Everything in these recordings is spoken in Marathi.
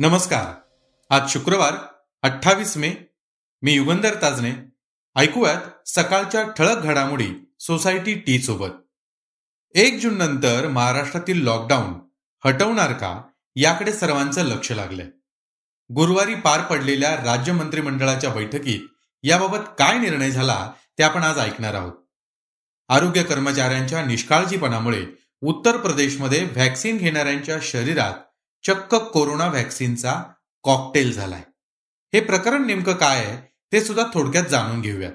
नमस्कार. आज शुक्रवार 28 मे. मी युगंधर ताजने. ऐकूयात सकाळच्या ठळक घडामोडी सोसायटी टी सोबत. 1 जून नंतर महाराष्ट्रातील लॉकडाऊन हटवणार का याकडे सर्वांचं लक्ष लागलंय. गुरुवारी पार पडलेल्या राज्य मंत्रिमंडळाच्या बैठकीत याबाबत काय निर्णय झाला ते आपण आज ऐकणार आहोत. आरोग्य कर्मचाऱ्यांच्या निष्काळजीपणामुळे उत्तर प्रदेशमध्ये व्हॅक्सिन घेणाऱ्यांच्या शरीरात चक्क कोरोना व्हॅक्सिनचा कॉकटेल झालाय. हे प्रकरण नेमकं काय आहे ते सुद्धा थोडक्यात जाणून घेऊयात.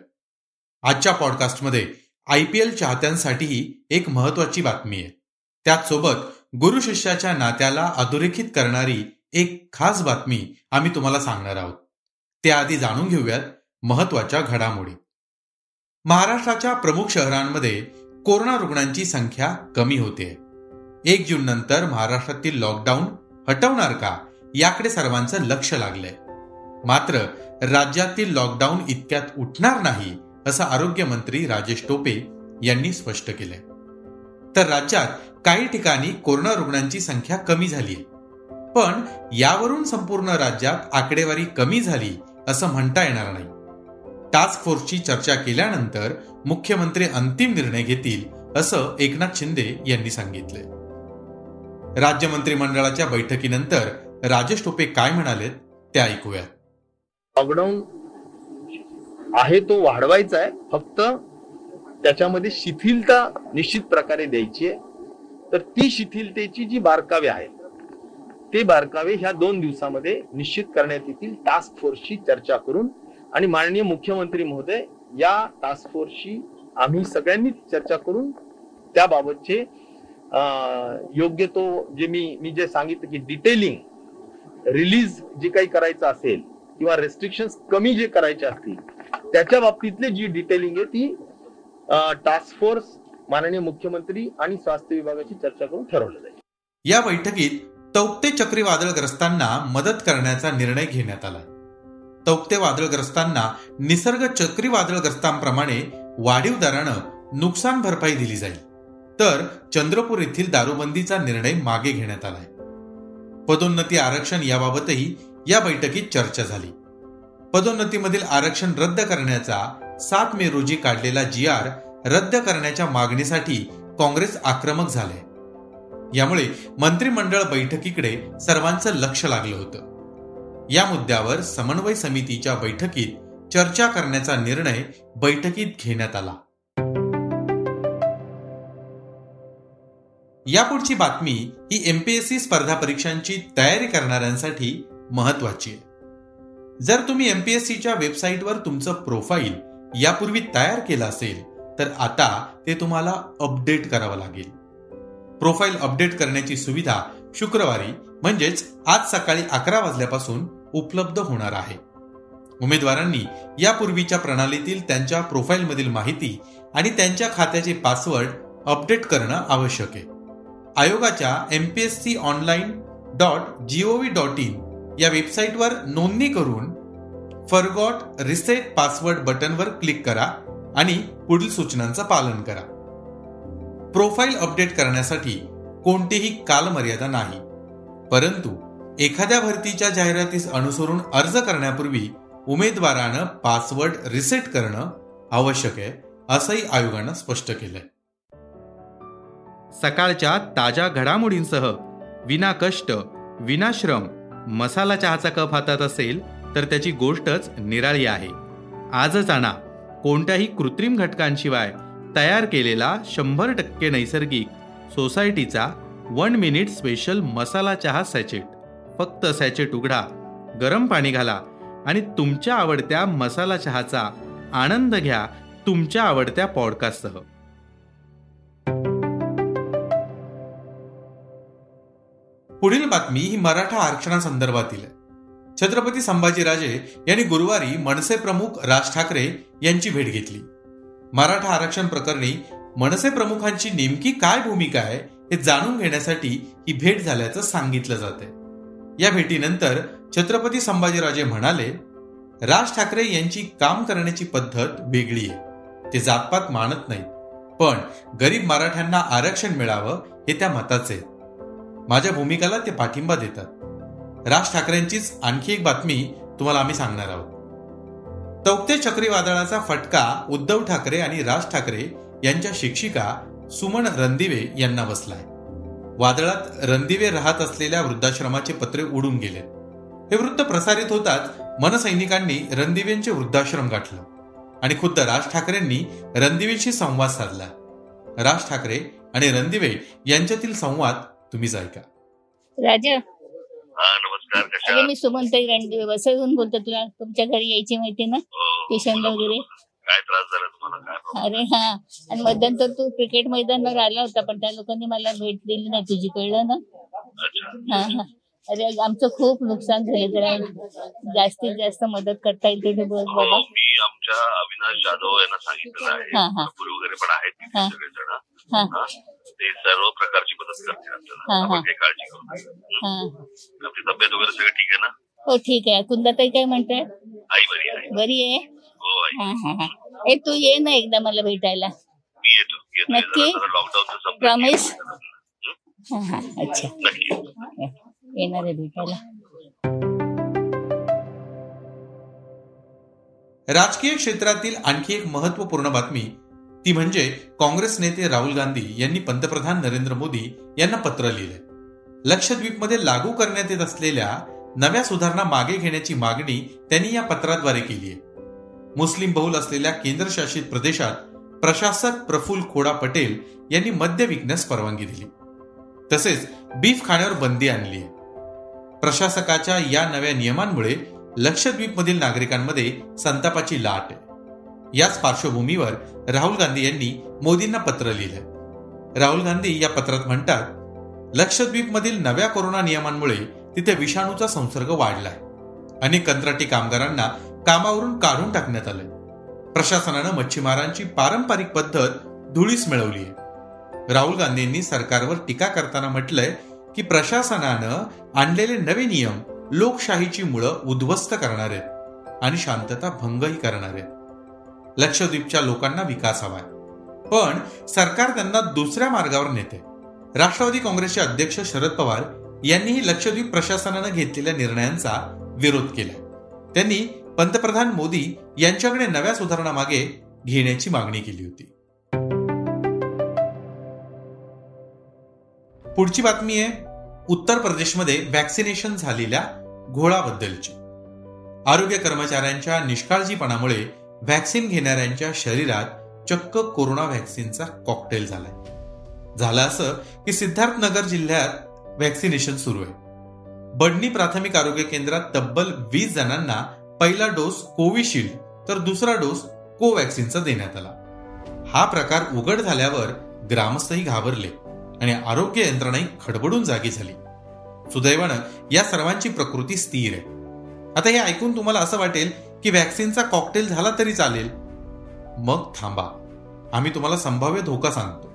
आजच्या पॉडकास्टमध्ये IPL चाहत्यांसाठीही एक महत्वाची बातमी आहे. त्याचसोबत गुरु शिष्याच्या नात्याला अधोरेखित करणारी एक खास बातमी आम्ही तुम्हाला सांगणार आहोत. त्याआधी जाणून घेऊयात महत्वाच्या घडामोडी. महाराष्ट्राच्या प्रमुख शहरांमध्ये कोरोना रुग्णांची संख्या कमी होते. 1 जून नंतर महाराष्ट्रातील लॉकडाऊन हटवणार का याकडे सर्वांचं लक्ष लागलंय. मात्र राज्यातील लॉकडाऊन इतक्यात उठणार नाही असं आरोग्यमंत्री राजेश टोपे यांनी स्पष्ट केलंय. तर राज्यात काही ठिकाणी कोरोना रुग्णांची संख्या कमी झाली, पण यावरून संपूर्ण राज्यात आकडेवारी कमी झाली असं म्हणता येणार नाही. टास्क फोर्सची चर्चा केल्यानंतर मुख्यमंत्री अंतिम निर्णय घेतील असं एकनाथ शिंदे यांनी सांगितलंय. राज्य मंत्रिमंडळाच्या बैठकीनंतर राजेश टोपे काय म्हणाले ते ऐकूया. लॉकडाऊन आहे तो वाढवायचा आहे, फक्त त्याच्यामध्ये शिथिलता निश्चित प्रकारे द्यायची आहे. तर ती शिथिलतेची जी बारकावे आहेत ते बारकावे ह्या 2 दिवसामध्ये निश्चित करण्यात येतील. टास्क फोर्सशी चर्चा करून आणि माननीय मुख्यमंत्री महोदय या टास्क फोर्सशी आम्ही सगळ्यांनी चर्चा करून त्याबाबतचे योग्य तो जे मी जे सांगितलं की डिटेलिंग रिलीज जे काही करायचं असेल किंवा रेस्ट्रिक्शन्स कमी जे करायचे असतील त्याच्या बाबतीतले जी डिटेलिंग आहे ती टास्क फोर्स माननीय मुख्यमंत्री आणि स्वास्थ्य विभागाची चर्चा करून ठरवलं जाईल. या बैठकीत तौक्ते चक्रीवादळग्रस्तांना मदत करण्याचा निर्णय घेण्यात आला. तौक्ते वादळग्रस्तांना निसर्ग चक्रीवादळग्रस्तांप्रमाणे वाढीव दरानं नुकसान भरपाई दिली जाईल. तर चंद्रपूर येथील दारूबंदीचा निर्णय मागे घेण्यात आलाय. पदोन्नती आरक्षण याबाबतही या बैठकीत चर्चा झाली. पदोन्नतीमधील आरक्षण रद्द करण्याचा 7 मे रोजी काढलेला GR रद्द करण्याच्या मागणीसाठी काँग्रेस आक्रमक झाले. यामुळे मंत्रिमंडळ बैठकीकडे सर्वांचं लक्ष लागलं होतं. या मुद्द्यावर समन्वय समितीच्या बैठकीत चर्चा करण्याचा निर्णय बैठकीत घेण्यात आला. यापुढची बातमी ही MPSC स्पर्धा परीक्षांची तयारी करणाऱ्यांसाठी महत्वाची आहे. जर तुम्ही MPSCच्या वेबसाईटवर तुमचं प्रोफाईल यापूर्वी तयार केलं असेल तर आता ते तुम्हाला अपडेट करावं लागेल. प्रोफाईल अपडेट करण्याची सुविधा शुक्रवारी म्हणजेच आज सकाळी 11 वाजल्यापासून उपलब्ध होणार आहे. उमेदवारांनी यापूर्वीच्या प्रणालीतील त्यांच्या प्रोफाईलमधील माहिती आणि त्यांच्या खात्याचे पासवर्ड अपडेट करणं आवश्यक आहे. आयोगाच्या mpsconline.gov.in या वेबसाईटवर नोंदणी करून फॉरगॉट रिसेट पासवर्ड बटनवर क्लिक करा आणि पुढील सूचनांचं पालन करा. प्रोफाईल अपडेट करण्यासाठी कोणतीही कालमर्यादा नाही, परंतु एखाद्या भरतीच्या जाहिरातीस अनुसरून अर्ज करण्यापूर्वी उमेदवारानं पासवर्ड रिसेट करणं आवश्यक आहे असंही आयोगानं स्पष्ट केलंय. सकाळच्या ताज्या घडामोडींसह विना कष्ट विनाश्रम मसाला चहाचा कप हातात असेल तर त्याची गोष्टच निराळी आहे. आजच आणा कोणत्याही कृत्रिम घटकांशिवाय तयार केलेला 100% नैसर्गिक सोसायटीचा 1 मिनिट स्पेशल मसाला चहा सॅचेट. फक्त सॅचेट उघडा, गरम पाणी घाला आणि तुमच्या आवडत्या मसाला चहाचा आनंद घ्या तुमच्या आवडत्या पॉडकास्टसह. पुढील बातमी ही मराठा आरक्षणासंदर्भातील आहे. छत्रपती संभाजीराजे यांनी गुरुवारी मनसे प्रमुख राज ठाकरे यांची भेट घेतली. मराठा आरक्षण प्रकरणी मनसे प्रमुखांची नेमकी काय भूमिका आहे हे जाणून घेण्यासाठी ही भेट झाल्याचं सांगितलं जात आहे. या भेटीनंतर छत्रपती संभाजीराजे म्हणाले, राज ठाकरे यांची काम करण्याची पद्धत वेगळी आहे. ते जातपात मानत नाहीत, पण गरीब मराठ्यांना आरक्षण मिळावं हे त्या मताचे. माझ्या भूमिकाला ते पाठिंबा देतात. राज ठाकरेंचीच आणखी एक बातमी तुम्हाला आम्ही सांगणार आहोत. तौक्ते चक्रीवादळाचा फटका उद्धव ठाकरे आणि राज ठाकरे यांच्या शिक्षिका सुमन रणदिवे यांना बसलाय. वादळात रणदिवे राहत असलेल्या वृद्धाश्रमाचे पत्रे उडून गेले. हे वृत्त प्रसारित होताच मनसैनिकांनी रणदिवेंचे वृद्धाश्रम गाठलं आणि खुद्द राज ठाकरेंनी रणदिवेशी संवाद साधला. राज ठाकरे आणि रणदिवे यांच्यातील संवाद तुम्हीच ऐका. राजा नमस्कार. मी सुमनताई रणदिवे वसईहून बोलतो. तुला तुमच्या घरी यायची माहिती ना, पेशंट वगैरे काय त्रास झाला तुम्हाला? अरे हा, आणि मध्यंतर तू क्रिकेट मैदानावर आला होता पण त्या लोकांनी मला भेट दिली नाही तुझी, कळलं ना? हा हा. अरे आमचं खूप नुकसान झालं, जरा जास्तीत जास्त मदत करता येईल तेवढे बघ बाबा. मी आमच्या अविनाश जाधव यांना सांगितलं आहे, गुरु वगैरे पण आहेत सगळेजण, ते सर्व प्रकारची मदत करतील, काळजी करू नका. आपली तब्येत वगैरे सगळं ठीक आहे ना? हो ठीक आहे. कुंदाताई काय म्हणताय? आई बरी आहे, बरी आहे. ए तू ये ना एकदा मला भेटायला. मी येतो नक्की, प्रॉमिस. अच्छा येणार आहे भेटायला. राजकीय क्षेत्रातील आणखी एक महत्वपूर्ण बातमी ती म्हणजे काँग्रेस नेते राहुल गांधी यांनी पंतप्रधान नरेंद्र मोदी यांना पत्र लिहिले. लक्षद्वीपमध्ये लागू करण्यात येत असलेल्या नव्या सुधारणा मागे घेण्याची मागणी त्यांनी या पत्राद्वारे केली आहे. मुस्लिम बहुल असलेल्या केंद्रशासित प्रदेशात प्रशासक प्रफुल्ल खोडा पटेल यांनी मद्य विकण्यास परवानगी दिली, तसेच बीफ खाण्यावर बंदी आणली. प्रशासकाच्या या नव्या नियमांमुळे लक्षद्वीपमधील नागरिकांमध्ये संतापाची लाट आहे. याच पार्श्वभूमीवर राहुल गांधी यांनी मोदींना पत्र लिहिलं. राहुल गांधी या पत्रात म्हणतात, लक्षद्वीपमधील नव्या कोरोना नियमांमुळे तिथे विषाणूचा संसर्ग वाढला आहे. अनेक कंत्राटी कामगारांना कामावरून काढून टाकण्यात आलंय. प्रशासनानं मच्छीमारांची पारंपरिक पद्धत धुळीस मिळवली आहे. राहुल गांधींनी सरकारवर टीका करताना म्हटलंय की प्रशासनानं आणलेले नवे नियम लोकशाहीची मुळं उद्ध्वस्त करणार आहेत आणि शांतता भंगही करणार आहेत. लक्षद्वीपच्या लोकांना विकास हवाय, पण सरकार त्यांना दुसऱ्या मार्गावर नेते. राष्ट्रवादी काँग्रेसचे अध्यक्ष शरद पवार यांनीही लक्षद्वीप प्रशासनानं घेतलेल्या निर्णयांचा विरोध केला. त्यांनी पंतप्रधान मोदी यांच्याकडे नव्या सुधारणा मागे घेण्याची मागणी केली होती. पुढची बातमी आहे उत्तर प्रदेशमध्ये व्हॅक्सिनेशन झालेल्या घोळाबद्दलची. आरोग्य कर्मचाऱ्यांच्या निष्काळजीपणामुळे व्हॅक्सिन घेणाऱ्यांच्या शरीरात चक्क कोरोना व्हॅक्सिनचा कॉकटेल झाला. असं की सिद्धार्थनगर जिल्ह्यात व्हॅक्सिनेशन सुरू आहे. बडनी प्राथमिक आरोग्य केंद्रात तब्बल 20 जणांना पहिला डोस कोविशिल्ड तर दुसरा डोस कोव्हॅक्सिनचा देण्यात आला. हा प्रकार उघड झाल्यावर ग्रामस्थही घाबरले आणि आरोग्य यंत्रणाही खडबडून जागी झाली. सुदैवानं या सर्वांची प्रकृती स्थिर आहे. आता हे ऐकून तुम्हाला असं वाटेल की व्हॅक्सिनचा कॉकटेल झाला तरी चालेल. मग थांबा, आम्ही तुम्हाला संभाव्य धोका सांगतो.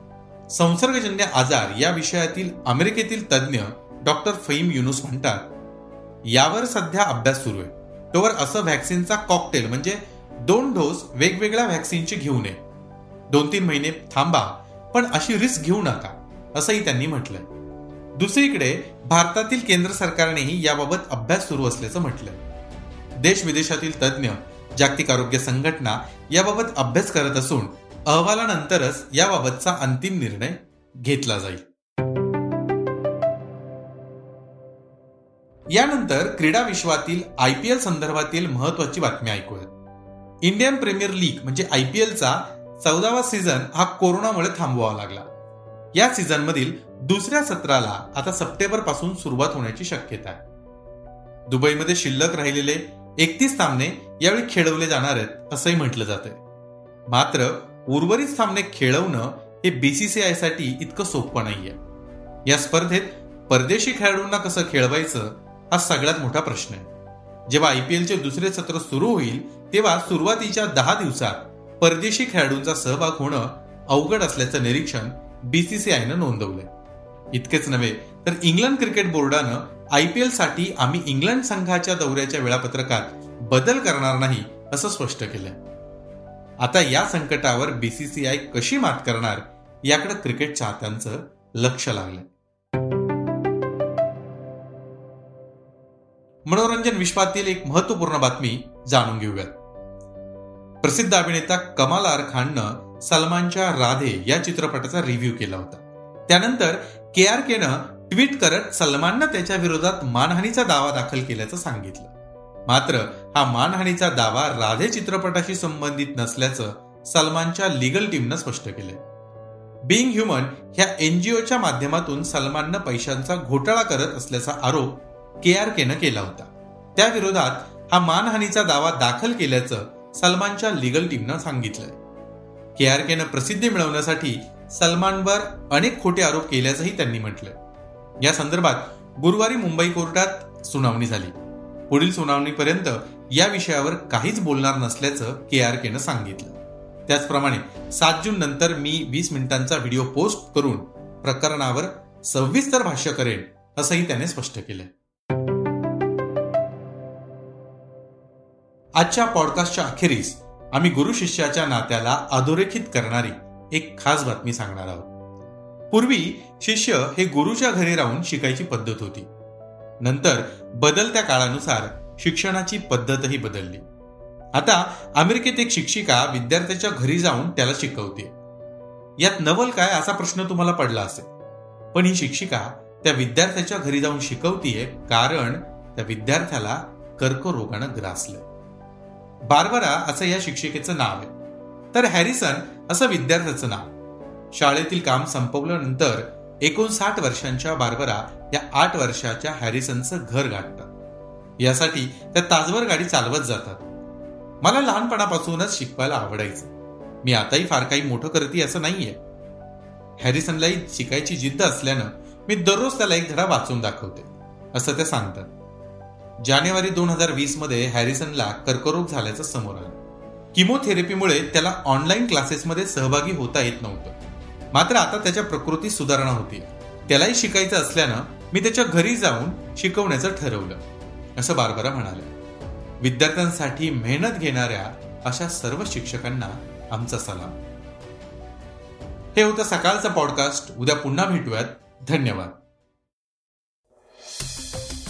संसर्गजन्य आजार या विषयातील अमेरिकेतील तज्ज्ञ डॉक्टर फहीम युनुस म्हणतात, यावर सध्या अभ्यास सुरू आहे. तोवर असं व्हॅक्सिनचा कॉकटेल म्हणजे 2 डोस वेगवेगळ्या व्हॅक्सिनची घेऊ नये. 2-3 महिने थांबा, पण अशी रिस्क घेऊ नका, असंही त्यांनी म्हटलंय. दुसरीकडे भारतातील केंद्र सरकारनेही याबाबत अभ्यास सुरू असल्याचं म्हटलंय. देश विदेशातील तज्ज्ञ, जागतिक आरोग्य संघटना याबाबत अभ्यास करत असून अहवालानंतरच याबाबतचा अंतिम निर्णय घेतला जाईल. यानंतर क्रीडा विश्वातील IPL संदर्भातील महत्वाची बातमी ऐकूयात. इंडियन प्रीमियर लीग म्हणजे IPLचा 14वा सीझन हा कोरोनामुळे थांबवावा लागला. या सीझनमधील दुसऱ्या सत्राला आता सप्टेंबर पासून सुरुवात होण्याची शक्यता आहे. दुबईमध्ये शिल्लक राहिलेले 31 सामने यावेळी खेळवले जाणार आहेत असंही म्हटलं जात आहे. मात्र उर्वरित सामने खेळवणं हे BCCI साठी इतकं सोपं नाहीये. या स्पर्धेत परदेशी खेळाडूंना कसं खेळवायचं हा सगळ्यात मोठा प्रश्न आहे. जेव्हा IPLचे दुसरे सत्र सुरू होईल तेव्हा सुरुवातीच्या 10 दिवसात परदेशी खेळाडूंचा सहभाग होणं अवघड असल्याचं निरीक्षण BCCIनं नोंदवलंय. इतकेच नव्हे तर इंग्लंड क्रिकेट बोर्डानं IPLसाठी आम्ही इंग्लंड संघाच्या दौऱ्याच्या वेळापत्रकात बदल करणार नाही असं स्पष्ट केलंय. आता या संकटावर BCCI कशी मात करणार याकडे क्रिकेट चाहत्यांचं लक्ष लागलंय. मनोरंजन विश्वातील एक महत्वपूर्ण बातमी जाणून घेऊयात. प्रसिद्ध अभिनेता कमाल आर खाननं सलमानच्या राधे या चित्रपटाचा रिव्ह्यू केला होता. त्यानंतर KRKनं ट्विट करत सलमाननं त्याच्या विरोधात मानहानीचा दावा दाखल केल्याचं सांगितलं. मात्र हा मानहानीचा दावा राधे चित्रपटाशी संबंधित नसल्याचं सलमानच्या लीगल टीमनं स्पष्ट केलंय. बीइंग ह्युमन ह्या NGOच्या माध्यमातून सलमाननं पैशांचा घोटाळा करत असल्याचा आरोप KRKनं केला होता. त्याविरोधात हा मानहानीचा दावा दाखल केल्याचं सलमानच्या लीगल टीमनं सांगितलंय. KRKनं प्रसिद्धी मिळवण्यासाठी सलमानवर अनेक खोटे आरोप केल्याचंही त्यांनी म्हटलंय. या संदर्भात गुरुवारी मुंबई कोर्टात सुनावणी झाली. पुढील सुनावणीपर्यंत या विषयावर काहीच बोलणार नसल्याचं KRKनं सांगितलं. त्याचप्रमाणे 7 जून नंतर मी 20 मिनिटांचा व्हिडिओ पोस्ट करून प्रकरणावर सविस्तर भाष्य करेन असंही त्याने स्पष्ट केलं. आजच्या पॉडकास्टच्या अखेरीस आम्ही गुरु शिष्याच्या नात्याला अधोरेखित करणारी एक खास बातमी सांगणार आहोत. पूर्वी शिष्य हे गुरुच्या घरी राहून शिकायची पद्धत होती. नंतर बदलत्या काळानुसार शिक्षणाची पद्धतही बदलली. आता अमेरिकेत एक शिक्षिका विद्यार्थ्याच्या घरी जाऊन त्याला शिकवते. यात नवल काय असा प्रश्न तुम्हाला पडला असेल, पण ही शिक्षिका त्या विद्यार्थ्याच्या घरी जाऊन शिकवतीये कारण त्या विद्यार्थ्याला कर्करोगानं ग्रासलं. बार्बरा असं या शिक्षिकेचं नाव आहे, तर हॅरिसन असं विद्यार्थ्याचं नाव. शाळेतील काम संपवल्यानंतर 59 वर्षांच्या बार्बरा या 8 वर्षाच्या हॅरिसनचं घर गाठतात. यासाठी त्या तासभर गाडी चालवत जातात. मला लहानपणापासूनच शिकवायला आवडायचं. मी आताही फार काही मोठं करते असं नाहीये. हॅरिसनलाही शिकायची जिद्द असल्यानं मी दररोज त्याला एक धडा वाचून दाखवते असं त्या सांगतात. जानेवारी 2020 मध्ये हॅरिसनला कर्करोग झाल्याचं समोर आलं. किमोथेरपीमुळे त्याला ऑनलाईन क्लासेसमध्ये सहभागी होता येत नव्हतं. मात्र आता त्याच्या प्रकृतीत सुधारणा होती. त्यालाही शिकायचं असल्यानं मी त्याच्या घरी जाऊन शिकवण्याचं ठरवलं असं बार्बरा म्हणाल्या. विद्यार्थ्यांसाठी मेहनत घेणाऱ्या अशा सर्व शिक्षकांना आमचा सलाम. हे होतं सकाळचा पॉडकास्ट. उद्या पुन्हा भेटूयात. धन्यवाद.